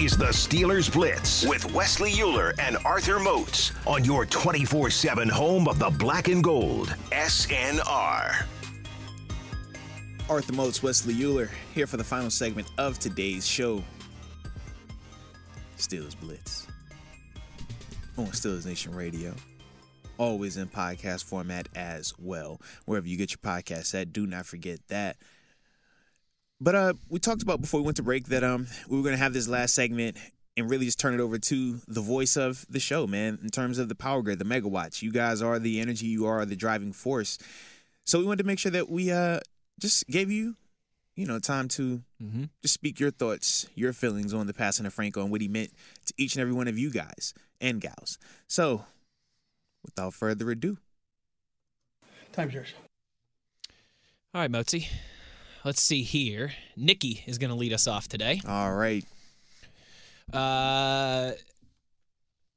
Is the Steelers Blitz with Wesley Euler and Arthur Moats on your 24/7 home of the black and gold, SNR. Arthur Moats, Wesley Euler here for the final segment of today's show, Steelers Blitz, on Steelers Nation Radio. Always in podcast format as well, wherever you get your podcasts at. Do not forget that. But we talked about before we went to break that we were going to have this last segment and really just turn it over to the voice of the show, man, in terms of the power grid, the megawatts. You guys are the energy. You are the driving force. So we wanted to make sure that we just gave you, time to just speak your thoughts, your feelings on the passing of Franco and what he meant to each and every one of you guys and gals. So without further ado. Time's yours. All right, Moatsy. Let's see here. Nikki is going to lead us off today. All right.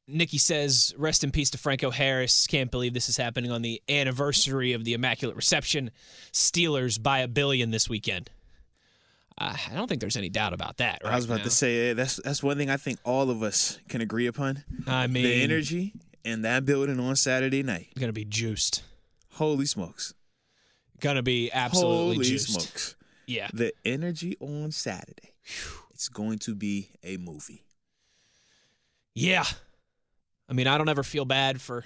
Nikki says, rest in peace to Franco Harris. Can't believe this is happening on the anniversary of the Immaculate Reception. Steelers by $1 billion this weekend. I don't think there's any doubt about that. Right? I was about to say, that's one thing I think all of us can agree upon. I mean, the energy in that building on Saturday night. Going to be juiced. Holy smokes. Going to be absolutely juiced. Holy smokes. Yeah. The energy on Saturday. It's going to be a movie. Yeah. I mean, I don't ever feel bad for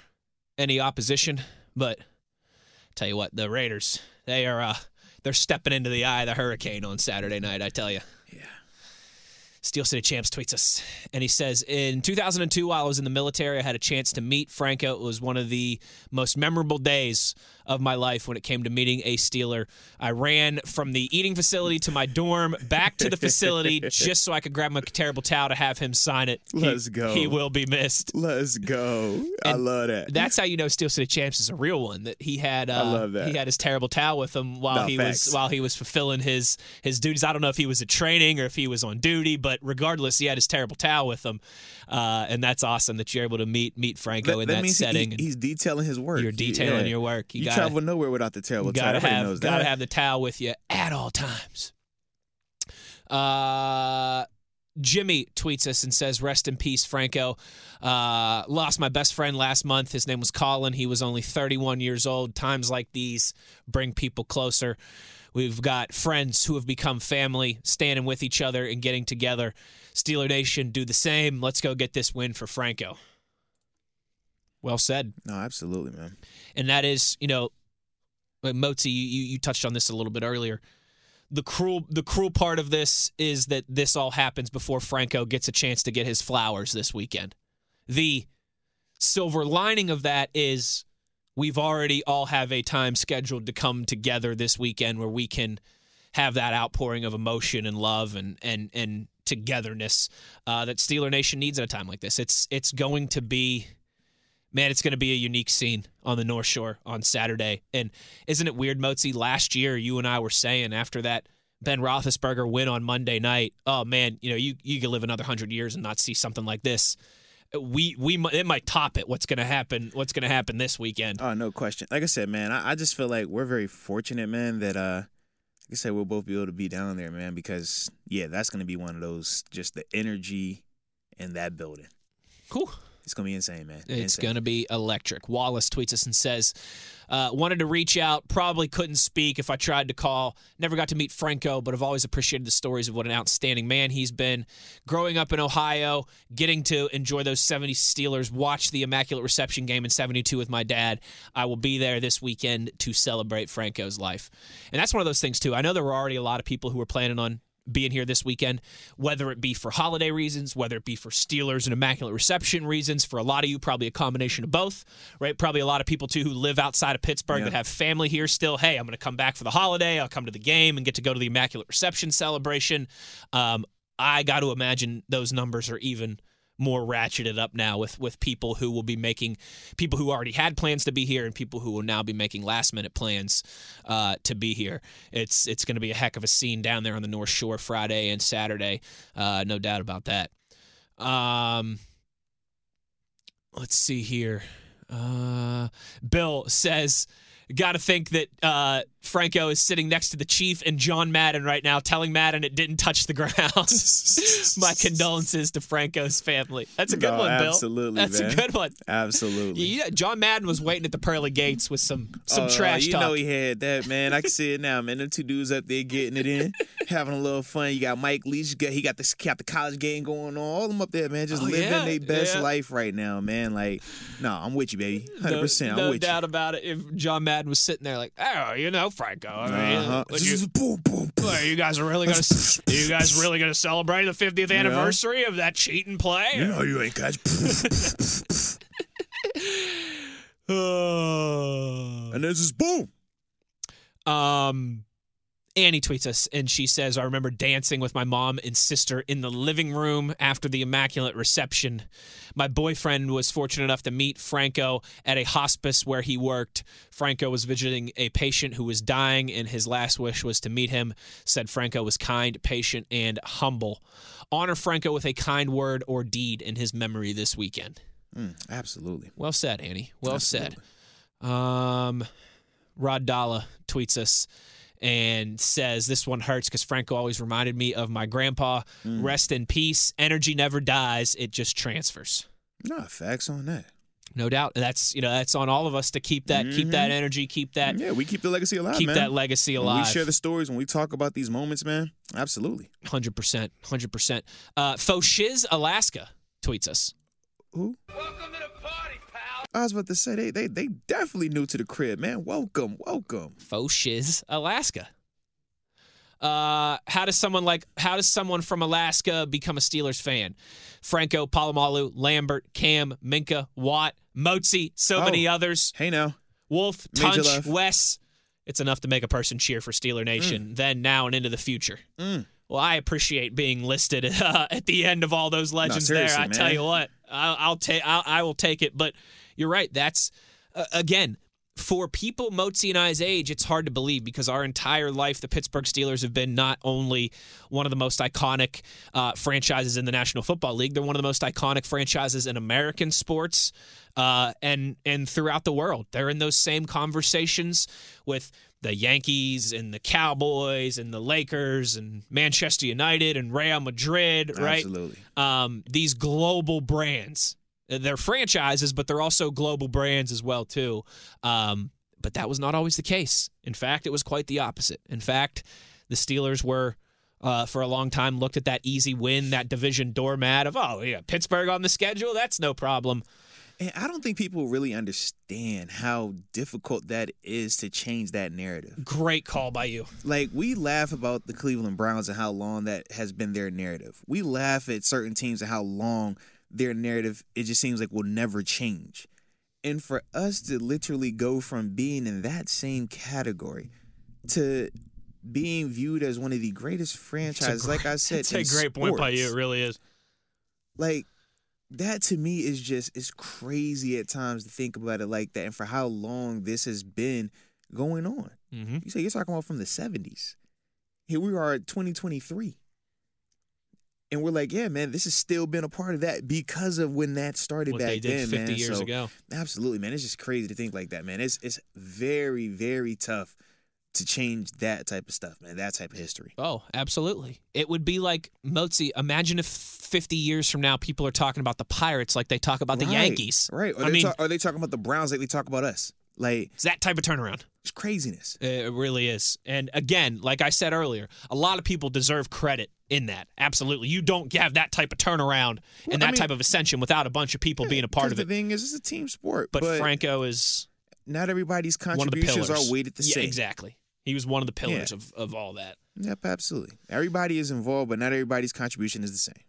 any opposition, but I'll tell you what, the Raiders, they are they're stepping into the eye of the hurricane on Saturday night, I tell you. Yeah. Steel City Champs tweets us, and he says, in 2002, while I was in the military, I had a chance to meet Franco. It was one of the most memorable days of my life when it came to meeting a Steeler. I ran from the eating facility to my dorm, back to the facility, just so I could grab my terrible towel to have him sign it. Let's go. He will be missed. Let's go. I love that. That's how you know Steel City Champs is a real one, that he had I love that. He had his terrible towel with him while he was fulfilling his duties. I don't know if he was at training or if he was on duty, but regardless, he had his terrible towel with him, and that's awesome that you're able to meet Franco in that setting. He's detailing his work. You're detailing your work. You travel nowhere without the terrible towel. Gotta have the towel with you at all times. Jimmy tweets us and says, rest in peace, Franco. Lost my best friend last month. His name was Colin. He was only 31 years old. Times like these bring people closer. We've got friends who have become family, standing with each other and getting together. Steeler Nation, do the same. Let's go get this win for Franco. Well said. No, absolutely, man. And that is, Moatsy, you touched on this a little bit earlier. The cruel part of this is that this all happens before Franco gets a chance to get his flowers this weekend. The silver lining of that is we've already all have a time scheduled to come together this weekend where we can have that outpouring of emotion and love and togetherness that Steeler Nation needs at a time like this. It's going to be man, it's going to be a unique scene on the North Shore on Saturday. And isn't it weird, Moatsy? Last year, you and I were saying after that Ben Roethlisberger win on Monday night, oh, man, you know, you could live another 100 years and not see something like this. It might top it. What's going to happen this weekend? Oh, no question. Like I said, man, I just feel like we're very fortunate, man, that like I said, we'll both be able to be down there, man, because yeah, that's going to be one of those, just the energy in that building. Cool. It's going to be insane, man. It's going to be electric. Wallace tweets us and says, wanted to reach out, probably couldn't speak if I tried to call. Never got to meet Franco, but I've always appreciated the stories of what an outstanding man he's been. Growing up in Ohio, getting to enjoy those 70s Steelers, watch the Immaculate Reception game in 72 with my dad. I will be there this weekend to celebrate Franco's life. And that's one of those things, too. I know there were already a lot of people who were planning on being here this weekend, whether it be for holiday reasons, whether it be for Steelers and Immaculate Reception reasons. For a lot of you, probably a combination of both, right? Probably a lot of people, too, who live outside of Pittsburgh that have family here still. Hey, I'm going to come back for the holiday. I'll come to the game and get to go to the Immaculate Reception celebration. I got to imagine those numbers are even more ratcheted up now with people who will be making, people who already had plans to be here and people who will now be making last-minute plans to be here. It's going to be a heck of a scene down there on the North Shore Friday and Saturday, no doubt about that. Let's see here. Bill says, got to think that Franco is sitting next to the Chief and John Madden right now, telling Madden it didn't touch the ground. My condolences to Franco's family. That's a good one, Bill. Absolutely, that's man. A good one. Absolutely. Yeah, John Madden was waiting at the pearly gates with some trash talk. You know he had that, man. I can see it now, man. Them two dudes up there getting it in, having a little fun. You got Mike Leach. He got the college game going on. All of them up there, man, just living their best life right now, man. Like, I'm with you, baby. 100%. No doubt about it. If John Madden was sitting there like, oh, you know, Franco, I mean, you guys are really gonna celebrate the 50th anniversary of that cheating play? You know you ain't guys. And there's this boom. Annie tweets us, and she says, I remember dancing with my mom and sister in the living room after the Immaculate Reception. My boyfriend was fortunate enough to meet Franco at a hospice where he worked. Franco was visiting a patient who was dying, and his last wish was to meet him. Said Franco was kind, patient, and humble. Honor Franco with a kind word or deed in his memory this weekend. Absolutely. Well said, Annie. Well said. Rod Dalla tweets us and says, this one hurts because Franco always reminded me of my grandpa. Rest in peace. Energy never dies. It just transfers. No, facts on that. No doubt. That's on all of us to keep that, keep that energy, keep that. Yeah, we keep the legacy alive, keep man. Keep that legacy alive. When we share the stories, when we talk about these moments, man, absolutely. 100%. 100%. Foshiz, Alaska tweets us. Who? Welcome to the party. I was about to say, they definitely new to the crib, man. Welcome. Foshiz, Alaska. How does someone from Alaska become a Steelers fan? Franco, Polamalu, Lambert, Cam, Minka, Watt, Moatsy, many others. Hey now. Wolf, Tunch, Wes. It's enough to make a person cheer for Steeler Nation then, now, and into the future. Well, I appreciate being listed at the end of all those legends there. I tell you what, I will take it. But you're right. That's, again, for people Moatsy and I's age, it's hard to believe because our entire life, the Pittsburgh Steelers have been not only one of the most iconic franchises in the National Football League, they're one of the most iconic franchises in American sports and throughout the world. They're in those same conversations with the Yankees and the Cowboys and the Lakers and Manchester United and Real Madrid, right? Absolutely. These global brands. They're franchises, but they're also global brands as well, too. But that was not always the case. In fact, it was quite the opposite. In fact, the Steelers were, for a long time, looked at that easy win, that division doormat of, Pittsburgh on the schedule, that's no problem. And I don't think people really understand how difficult that is to change that narrative. Great call by you. Like, we laugh about the Cleveland Browns and how long that has been their narrative. We laugh at certain teams and how long their narrative, it just seems like, will never change. And for us to literally go from being in that same category to being viewed as one of the greatest franchises, like I said, it's a great point by you. It really is. Like, that to me is just, it's crazy at times to think about it like that and for how long this has been going on. Mm-hmm. You say you're talking about from the 70s. Here we are at 2023. And we're like, yeah, man, this has still been a part of that because of when that started back then, man. What they did 50 years ago. Absolutely, man. It's just crazy to think like that, man. It's very, very tough to change that type of stuff, man, that type of history. Oh, absolutely. It would be like, Moatsy, imagine if 50 years from now people are talking about the Pirates like they talk about the Yankees. Right. Are they talking about the Browns like they talk about us? Like, it's that type of turnaround. It's craziness. It really is. And again, like I said earlier, a lot of people deserve credit in that. Absolutely. You don't have that type of turnaround and type of ascension without a bunch of people being a part of it. The thing is, it's a team sport. But Franco is... Not everybody's contributions are weighted the same. Yeah, exactly. He was one of the pillars of all that. Yep, absolutely. Everybody is involved, but not everybody's contribution is the same.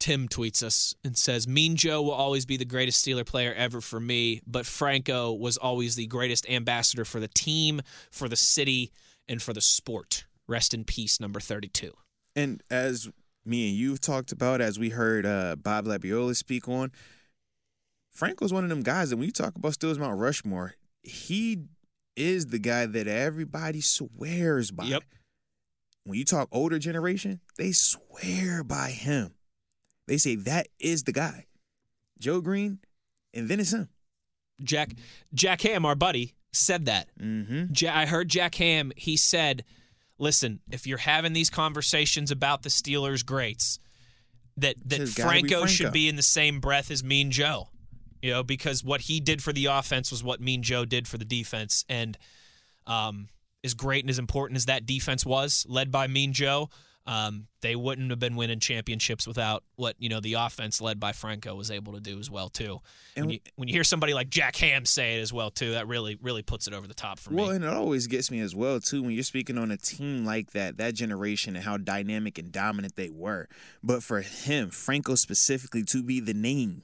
Tim tweets us and says, Mean Joe will always be the greatest Steeler player ever for me, but Franco was always the greatest ambassador for the team, for the city, and for the sport. Rest in peace, number 32. And as me and you've talked about, as we heard Bob Labiola speak on, Franco's one of them guys that when you talk about Steelers Mount Rushmore, he is the guy that everybody swears by. Yep. When you talk older generation, they swear by him. They say that is the guy, Joe Green, and then it's him. Jack Ham, our buddy, said that. Mm-hmm. I heard Jack Ham. He said, "Listen, if you're having these conversations about the Steelers greats, that Franco should be in the same breath as Mean Joe, you know, because what he did for the offense was what Mean Joe did for the defense, and as great and as important as that defense was, led by Mean Joe." They wouldn't have been winning championships without what, you know, the offense led by Franco was able to do as well, too. And when you hear somebody like Jack Ham say it as well, too, that really, really puts it over the top for me. Well, and it always gets me as well, too, when you're speaking on a team like that generation and how dynamic and dominant they were. But for him, Franco specifically, to be the name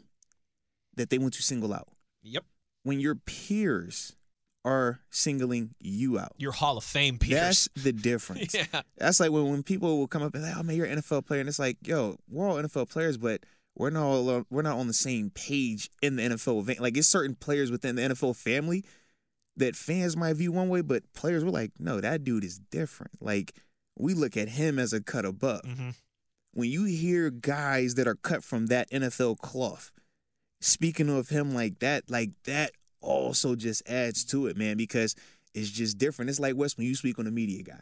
that they want to single out. Yep. When your peers are singling you out. Your Hall of Fame peers. That's the difference. Yeah. That's like when people will come up and like, oh man, you're an NFL player. And it's like, yo, we're all NFL players, but we're not on the same page in the NFL event. Like, it's certain players within the NFL family that fans might view one way, but players were like, no, that dude is different. Like, we look at him as a cut above. Mm-hmm. When you hear guys that are cut from that NFL cloth, speaking of him like that, also just adds to it, man, because it's just different. It's like, Wes, when you speak on the media guy,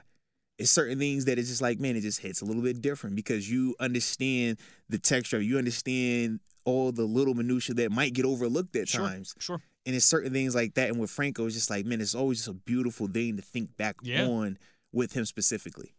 it's certain things that it's just like, man, it just hits a little bit different because you understand the texture. You understand all the little minutia that might get overlooked at times. Sure. And it's certain things like that. And with Franco, it's just like, man, it's always just a beautiful thing to think back on with him specifically.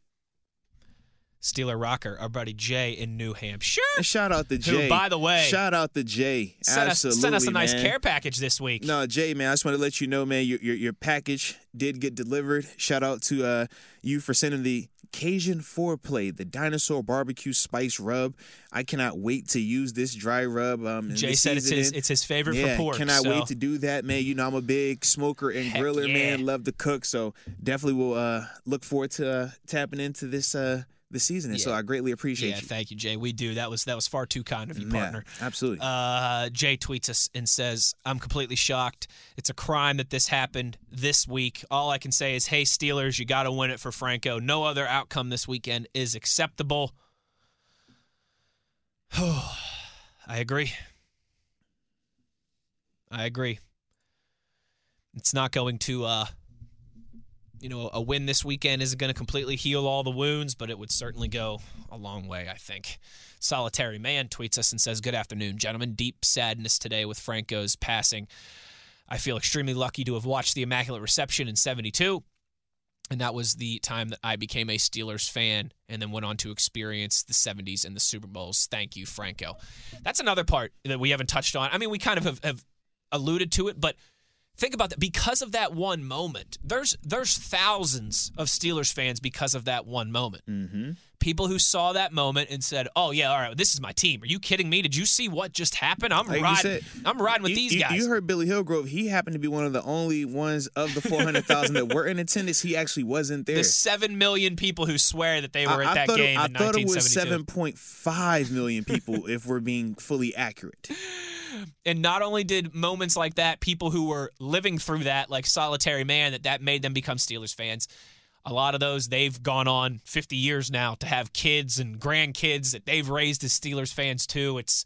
Steeler rocker, our buddy Jay in New Hampshire. And shout out to Jay. Who, by the way, shout out to Jay. Sent us a nice care package this week. No, Jay, man, I just want to let you know, man, your package did get delivered. Shout out to you for sending the Cajun Foreplay, the Dinosaur Barbecue Spice Rub. I cannot wait to use this dry rub. Jay said it's his favorite for pork. Cannot wait to do that, man. You know, I'm a big smoker and griller, man. Love to cook, so definitely will look forward to tapping into this this season, and so I greatly appreciate you. Yeah, thank you, Jay. We do. That was far too kind of you, partner. Absolutely. Jay tweets us and says, I'm completely shocked. It's a crime that this happened this week. All I can say is, hey, Steelers, you got to win it for Franco. No other outcome this weekend is acceptable. I agree. It's not going to... a win this weekend isn't going to completely heal all the wounds, but it would certainly go a long way, I think. Solitary Man tweets us and says, good afternoon, gentlemen. Deep sadness today with Franco's passing. I feel extremely lucky to have watched the Immaculate Reception in 72, and that was the time that I became a Steelers fan and then went on to experience the 70s and the Super Bowls. Thank you, Franco. That's another part that we haven't touched on. I mean, we kind of have alluded to it, but... think about that. Because of that one moment, there's thousands of Steelers fans because of that one moment. Mm-hmm. people who saw that moment and said, "Oh yeah, all right, this is my team." Are you kidding me? Did you see what just happened? I'm riding with these guys. You heard Billy Hillgrove. He happened to be one of the only ones of the 400,000 that were in attendance. He actually wasn't there. The 7 million people who swear that they were at that game. I thought it was 7.5 million people, if we're being fully accurate. And not only did moments like that, people who were living through that, like Solitary Man, that made them become Steelers fans. A lot of those, they've gone on 50 years now to have kids and grandkids that they've raised as Steelers fans too. It's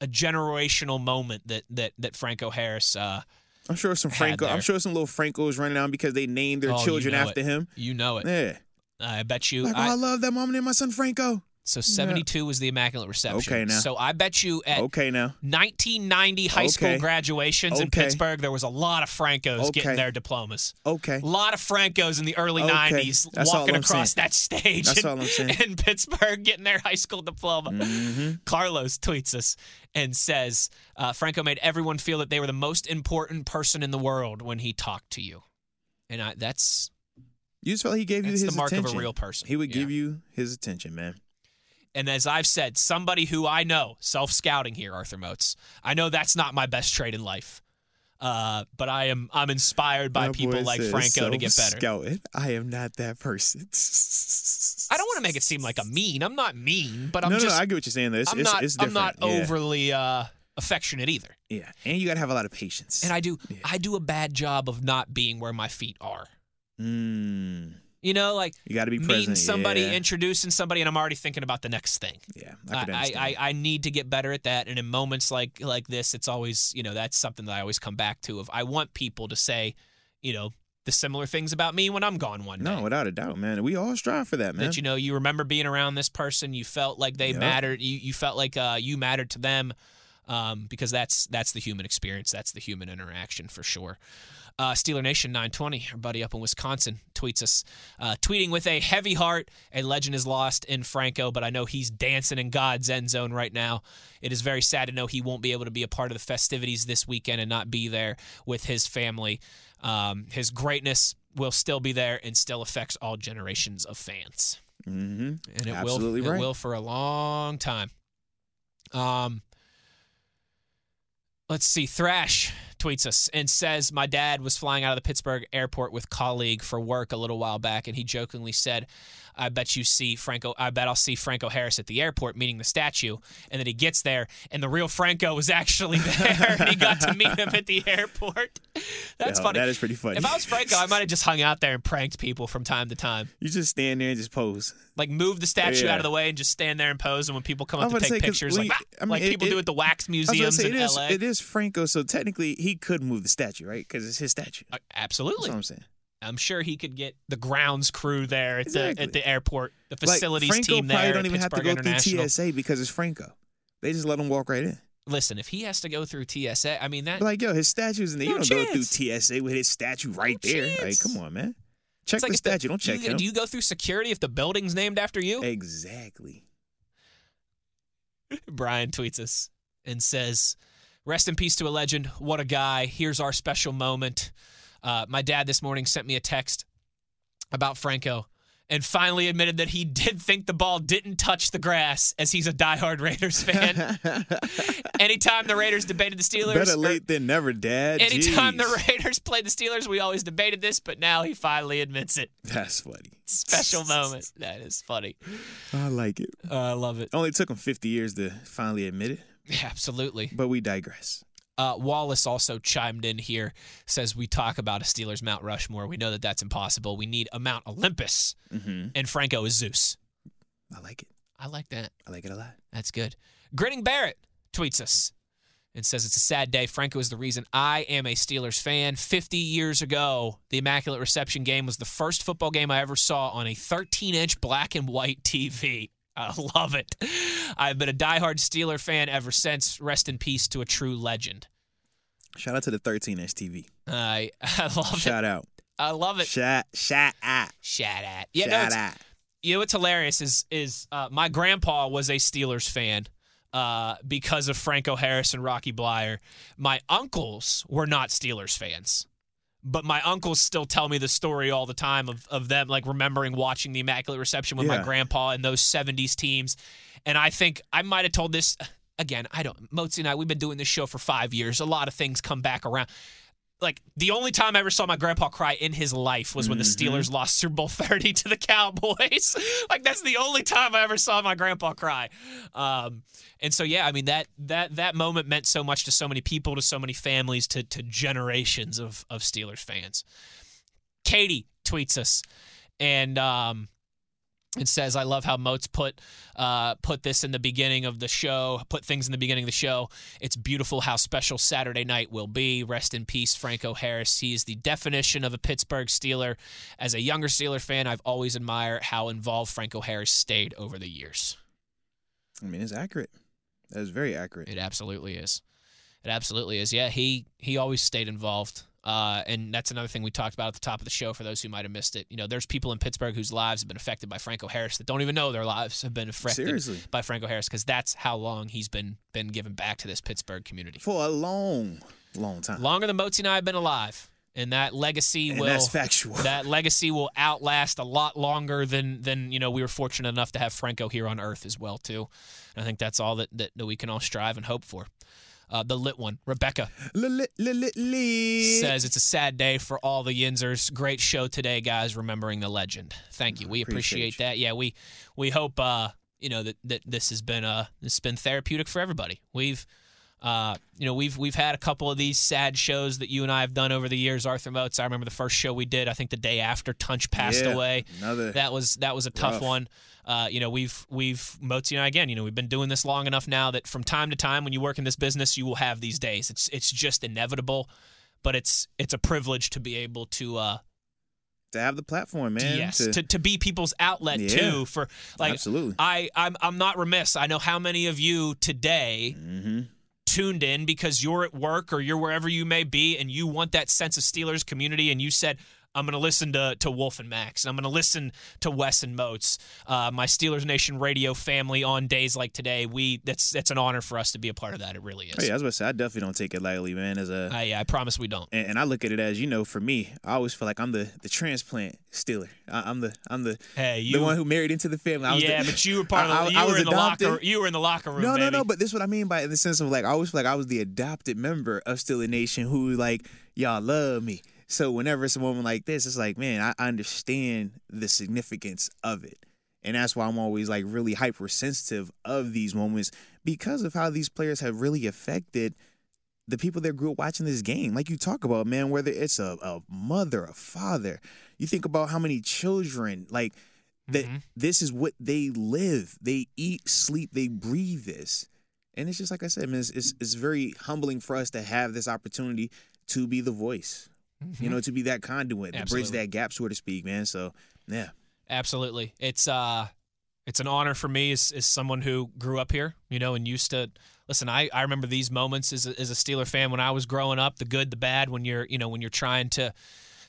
a generational moment that Franco Harris. I'm sure some Franco. I'm sure some little Francos running around because they named their children after him. You know it. Yeah, I bet you. Like, I love that moment and my son Franco. So 72 was the Immaculate Reception. Okay, now. So I bet you at 1990 high school graduations in Pittsburgh, there was a lot of Francos getting their diplomas. Okay. A lot of Francos in the early 90s walking across that stage in Pittsburgh getting their high school diploma. Mm-hmm. Carlos tweets us and says, Franco made everyone feel that they were the most important person in the world when he talked to you. And that's... You just felt he gave you his attention. That's the mark of a real person. He would give you his attention, man. And as I've said, somebody who I know, self-scouting here, Arthur Moats, I know that's not my best trait in life. But I'm inspired by people like Franco to get better. I am not that person. I don't want to make it seem like I'm mean. I'm not mean, but I'm just... No, I get what you're saying. I'm not overly affectionate either. Yeah, and you got to have a lot of patience. And I do. Yeah. I do a bad job of not being where my feet are. Mm. You know, like you gotta be meeting somebody, introducing somebody, and I'm already thinking about the next thing. Yeah, I need to get better at that. And in moments like this, it's always, that's something that I always come back to. If I want people to say, the similar things about me when I'm gone one day. No, without a doubt, man. We all strive for that, man. That you remember being around this person, you felt like they mattered. You felt like you mattered to them, because that's the human experience. That's the human interaction for sure. Steeler Nation 920, our buddy up in Wisconsin, tweets us, tweeting with a heavy heart, a legend is lost in Franco, but I know he's dancing in God's end zone right now. It is very sad to know he won't be able to be a part of the festivities this weekend and not be there with his family. His greatness will still be there and still affects all generations of fans. Mm-hmm. And it will for a long time. Let's see. Thrash tweets us and says, my dad was flying out of the Pittsburgh airport with colleague for work a little while back, and he jokingly said, I bet I'll see Franco Harris at the airport, meeting the statue. And then he gets there, and the real Franco was actually there, and he got to meet him at the airport. That's funny. That is pretty funny. If I was Franco, I might have just hung out there and pranked people from time to time. You just stand there and just pose. Like, move the statue out of the way and just stand there and pose, and when people come up to take pictures, people do at the wax museums in L.A. It is Franco, so technically he could move the statue, right? Because it's his statue. Absolutely. That's what I'm saying. I'm sure he could get the grounds crew there at the airport, the facilities team there. Franco probably don't even have to go through TSA because it's Franco. They just let him walk right in. Listen, if he has to go through TSA, I mean that. His statue's in there. You don't go through TSA with his statue right there. Like, come on, man. Check the statue. Don't check him. Do you go through security if the building's named after you? Exactly. Brian tweets us and says, "Rest in peace to a legend. What a guy. Here's our special moment. My dad this morning sent me a text about Franco and finally admitted that he did think the ball didn't touch the grass, as he's a diehard Raiders fan." Anytime the Raiders debated the Steelers. Better late than never, Dad. Anytime the Raiders played the Steelers, we always debated this, but now he finally admits it. That's funny. Special moment. That is funny. I like it. I love it. Only took him 50 years to finally admit it. Yeah, absolutely. But we digress. Wallace also chimed in here, says we talk about a Steelers Mount Rushmore. We know that that's impossible. We need a Mount Olympus, and Franco is Zeus. I like it. I like that. I like it a lot. That's good. Grinning Barrett tweets us and says, it's a sad day. Franco is the reason I am a Steelers fan. 50 years ago, the Immaculate Reception game was the first football game I ever saw on a 13-inch black and white TV. I love it. I've been a diehard Steeler fan ever since. Rest in peace to a true legend. Shout out to the 13-inch TV. I love it. Shout out. I love it. Shout out. Shout out. You know what's hilarious is my grandpa was a Steelers fan because of Franco Harris and Rocky Bleier. My uncles were not Steelers fans. But my uncles still tell me the story all the time of them, like, remembering watching the Immaculate Reception with my grandpa and those 70s teams. And I think I might have told this, again, I don't, Moats and I, we've been doing this show for 5 years. A lot of things come back around. Like, the only time I ever saw my grandpa cry in his life was when the Steelers lost Super Bowl 30 to the Cowboys. Like, that's the only time I ever saw my grandpa cry. And so, yeah, I mean, that moment meant so much to so many people, to so many families, to generations of Steelers fans. Katie tweets us and says, I love how Moats put this in the beginning of the show, put things in the beginning of the show. It's beautiful how special Saturday night will be. Rest in peace, Franco Harris. He is the definition of a Pittsburgh Steeler. As a younger Steeler fan, I've always admired how involved Franco Harris stayed over the years. I mean, it's accurate. That is very accurate. It absolutely is. It absolutely is. Yeah, he always stayed involved. And that's another thing we talked about at the top of the show for those who might have missed it. You know, there's people in Pittsburgh whose lives have been affected by Franco Harris that don't even know their lives have been affected by Franco Harris, because that's how long he's been given back to this Pittsburgh community. For a long, long time. Longer than Moats and I have been alive. And that legacy will that's factual. That legacy will outlast a lot longer than you know, we were fortunate enough to have Franco here on Earth as well, too. And I think that's all that we can all strive and hope for. The lit one, Rebecca, says it's a sad day for all the Yinzers. Great show today, guys, remembering the legend. Thank you. We appreciate that. Yeah, we hope you know that this has been therapeutic for everybody. We've you know, we've had a couple of these sad shows that you and I have done over the years, Arthur Moats. I remember the first show we did, I think the day after Tunch passed away. That was a tough one. You know, we've Moats and I, again, you know, we've been doing this long enough now that from time to time when you work in this business, you will have these days. It's just inevitable, but it's a privilege to be able to have the platform, man. Yes, to be people's outlet too. For like, absolutely. I'm not remiss. I know how many of you today. Mm-hmm. Tuned in because you're at work or you're wherever you may be and you want that sense of Steelers community and you said, I'm going to listen to Wolf and Max, and I'm going to listen to Wes and Moats, my Steelers Nation Radio family on days like today. That's an honor for us to be a part of that. It really is. Oh, yeah, I was about to say, I definitely don't take it lightly, man. I promise we don't. And I look at it as, you know, for me, I always feel like I'm the transplant Steeler. I'm the one who married into the family. But you were part of the. You were in the locker room. No. But this is what I mean by, in the sense of like, I always feel like I was the adopted member of Steeler Nation who like, y'all love me. So whenever it's a moment like this, it's like, man, I understand the significance of it. And that's why I'm always like really hypersensitive of these moments, because of how these players have really affected the people that grew up watching this game. Like you talk about, man, whether it's a mother, a father, you think about how many children, like that. Mm-hmm. This is what they live. They eat, sleep, they breathe this. And it's just like I said, man, it's very humbling for us to have this opportunity to be the voice. You know, to be that conduit, to bridge that gap, so to speak, man. So, yeah. Absolutely. It's an honor for me as someone who grew up here, you know, and used to – listen, I remember these moments as a Steeler fan when I was growing up, the good, the bad, when you're, you know, when you're trying to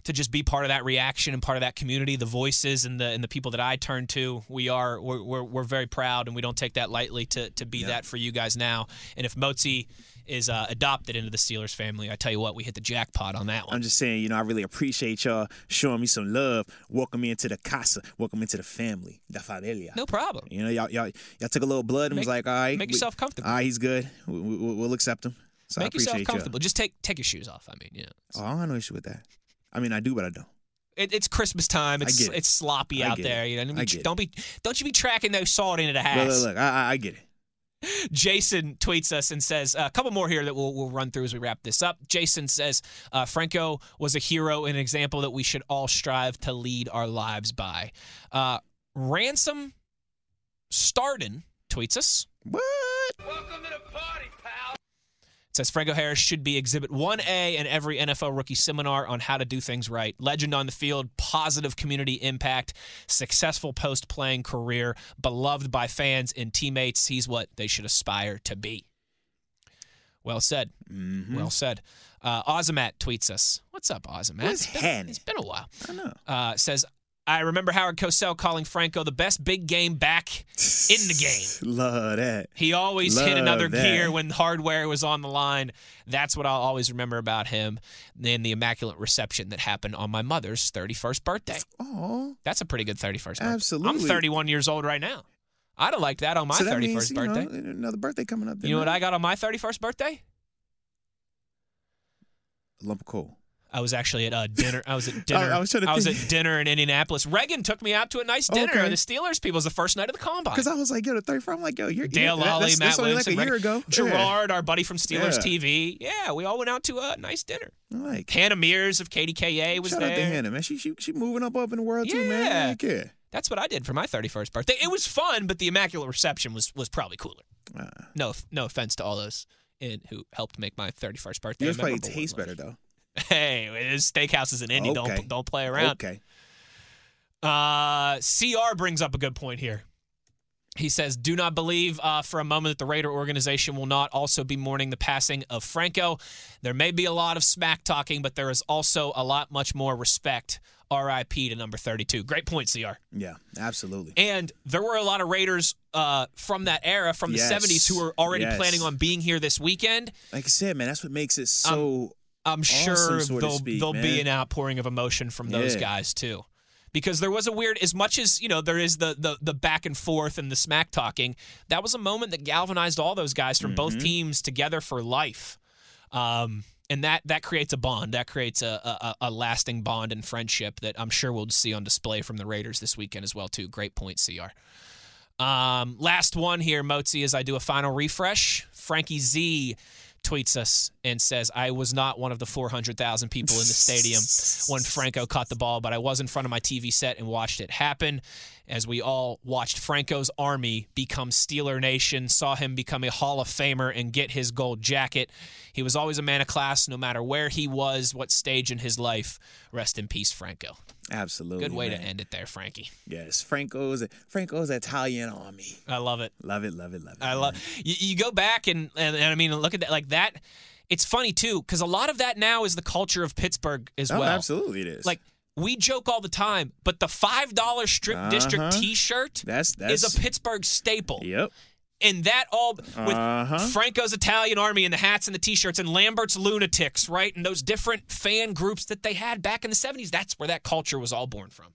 just be part of that reaction and part of that community, the voices and the people that I turn to. We're very proud, and we don't take that lightly to be that for you guys now. And if Moatsie is adopted into the Steelers family, I tell you what, we hit the jackpot on that one. I'm just saying, you know, I really appreciate y'all showing me some love. Welcome me into the casa. Welcome into the family. La familia. No problem. You know, y'all took a little blood and was like, all right. Make yourself comfortable. All right, he's good. We'll accept him. So make yourself comfortable. Y'all. Just take your shoes off. I mean, yeah. I don't have no issue with that. I mean, I do, but I don't. It's Christmas time. It's sloppy out there. You know, don't you be tracking those salt into the house. Look, I get it. Jason tweets us and says, a couple more here that we'll run through as we wrap this up. Jason says, Franco was a hero and an example that we should all strive to lead our lives by. Ransom Starden tweets us. What? Welcome to the party, pal. It says, Franco Harris should be Exhibit 1A in every NFL rookie seminar on how to do things right. Legend on the field, positive community impact, successful post-playing career, beloved by fans and teammates. He's what they should aspire to be. Well said. Mm-hmm. Well said. Ozomat tweets us. What's up, Ozomat? What's happening? It's been a while. I know. Says, I remember Howard Cosell calling Franco the best big game back in the game. Love that. He always hit another gear when hardware was on the line. That's what I'll always remember about him and the Immaculate Reception that happened on my mother's 31st birthday. Aww. That's a pretty good 31st birthday. Absolutely. I'm 31 years old right now. I'd have liked that on my 31st birthday. You know, another birthday coming up. You know what I got on my 31st birthday? A lump of coal. I was actually at dinner. I was at dinner. I was at dinner in Indianapolis. Reagan took me out to a nice dinner. Okay. The Steelers people. It was the first night of the combine. Because I was like, yo, the 34. I'm like, yo, you're Dale Lally, Matt Williamson, like a year ago. Gerard, our buddy from Steelers TV. Yeah, we all went out to a nice dinner. Like Hannah Mears of KDKA was there. Shout out to Hannah, man. She moving up in the world too, man. Yeah. That's what I did for my 31st birthday. It was fun, but the Immaculate Reception was probably cooler. No offense to all those who helped make my 31st birthday. Yours probably tastes better though. Hey, there's steakhouses in Indy. Okay. Don't play around. Okay. CR brings up a good point here. He says, do not believe for a moment that the Raider organization will not also be mourning the passing of Franco. There may be a lot of smack talking, but there is also a lot much more respect. R.I.P. to number 32. Great point, CR. Yeah, absolutely. And there were a lot of Raiders from that era, from the 70s, who were already planning on being here this weekend. Like I said, man, that's what makes it so... I'm sure there'll be an outpouring of emotion from those guys too, because there was a weird. As much as there is the back and forth and the smack talking, that was a moment that galvanized all those guys from both teams together for life, and that creates a bond. That creates a lasting bond and friendship that I'm sure we'll see on display from the Raiders this weekend as well too. Great point, CR. Last one here, Moatsy, as I do a final refresh. Frankie Z tweets us and says, I was not one of the 400,000 people in the stadium when Franco caught the ball, but I was in front of my TV set and watched it happen as we all watched Franco's army become Steeler Nation, saw him become a Hall of Famer and get his gold jacket. He was always a man of class, no matter where he was, what stage in his life. Rest in peace, Franco. Absolutely. Good way to end it there, Frankie. Yes, Franco's Italian army. I love it. Love it, love it, love it. I love you go back and I mean, look at that like that. It's funny too, because a lot of that now is the culture of Pittsburgh as well. Absolutely it is. Like we joke all the time, but the $5 strip district t-shirt is a Pittsburgh staple. Yep. And that all with Franco's Italian Army and the hats and the T-shirts and Lambert's Lunatics, right? And those different fan groups that they had back in the 70s. That's where that culture was all born from.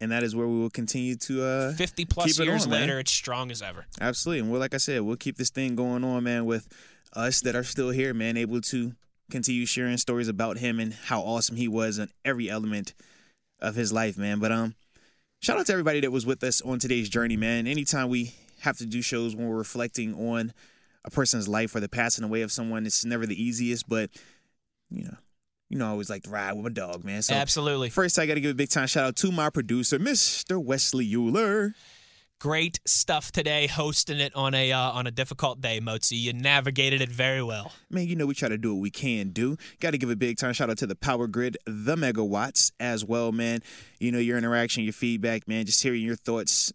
And that is where we will continue to 50-plus years later, man. It's strong as ever. Absolutely. And like I said, we'll keep this thing going on, man, with us that are still here, man, able to continue sharing stories about him and how awesome he was in every element of his life, man. But shout out to everybody that was with us on today's journey, man. Anytime we have to do shows when we're reflecting on a person's life or the passing away of someone, it's never the easiest, but, I always like to ride with my dog, man. So absolutely. First, I got to give a big time shout out to my producer, Mr. Wesley Euler. Great stuff today, hosting it on a difficult day, Moatsy. You navigated it very well. Man, we try to do what we can do. Got to give a big time shout out to the power grid, the megawatts as well, man. Your interaction, your feedback, man, just hearing your thoughts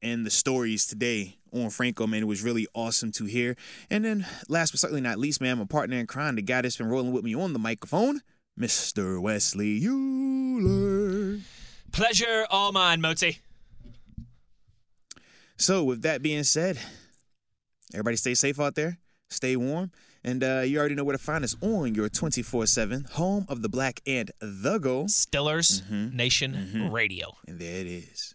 and the stories today on Franco, man, it was really awesome to hear. And then last but certainly not least, man, my partner in crime, the guy that's been rolling with me on the microphone, Mr. Wesley Euler. Pleasure all mine, Moatsy. So, with that being said, everybody stay safe out there, stay warm, and you already know where to find us on your 24/7 home of the black and the gold. Steelers Nation Radio. And there it is.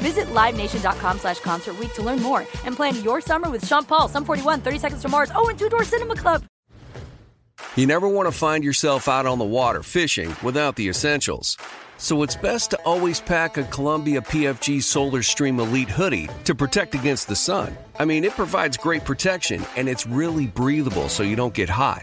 Visit LiveNation.com/Concert Week to learn more and plan your summer with Sean Paul, Sum 41, 30 Seconds to Mars, and Two Door Cinema Club. You never want to find yourself out on the water fishing without the essentials. So it's best to always pack a Columbia PFG Solar Stream Elite hoodie to protect against the sun. I mean, it provides great protection, and it's really breathable so you don't get hot.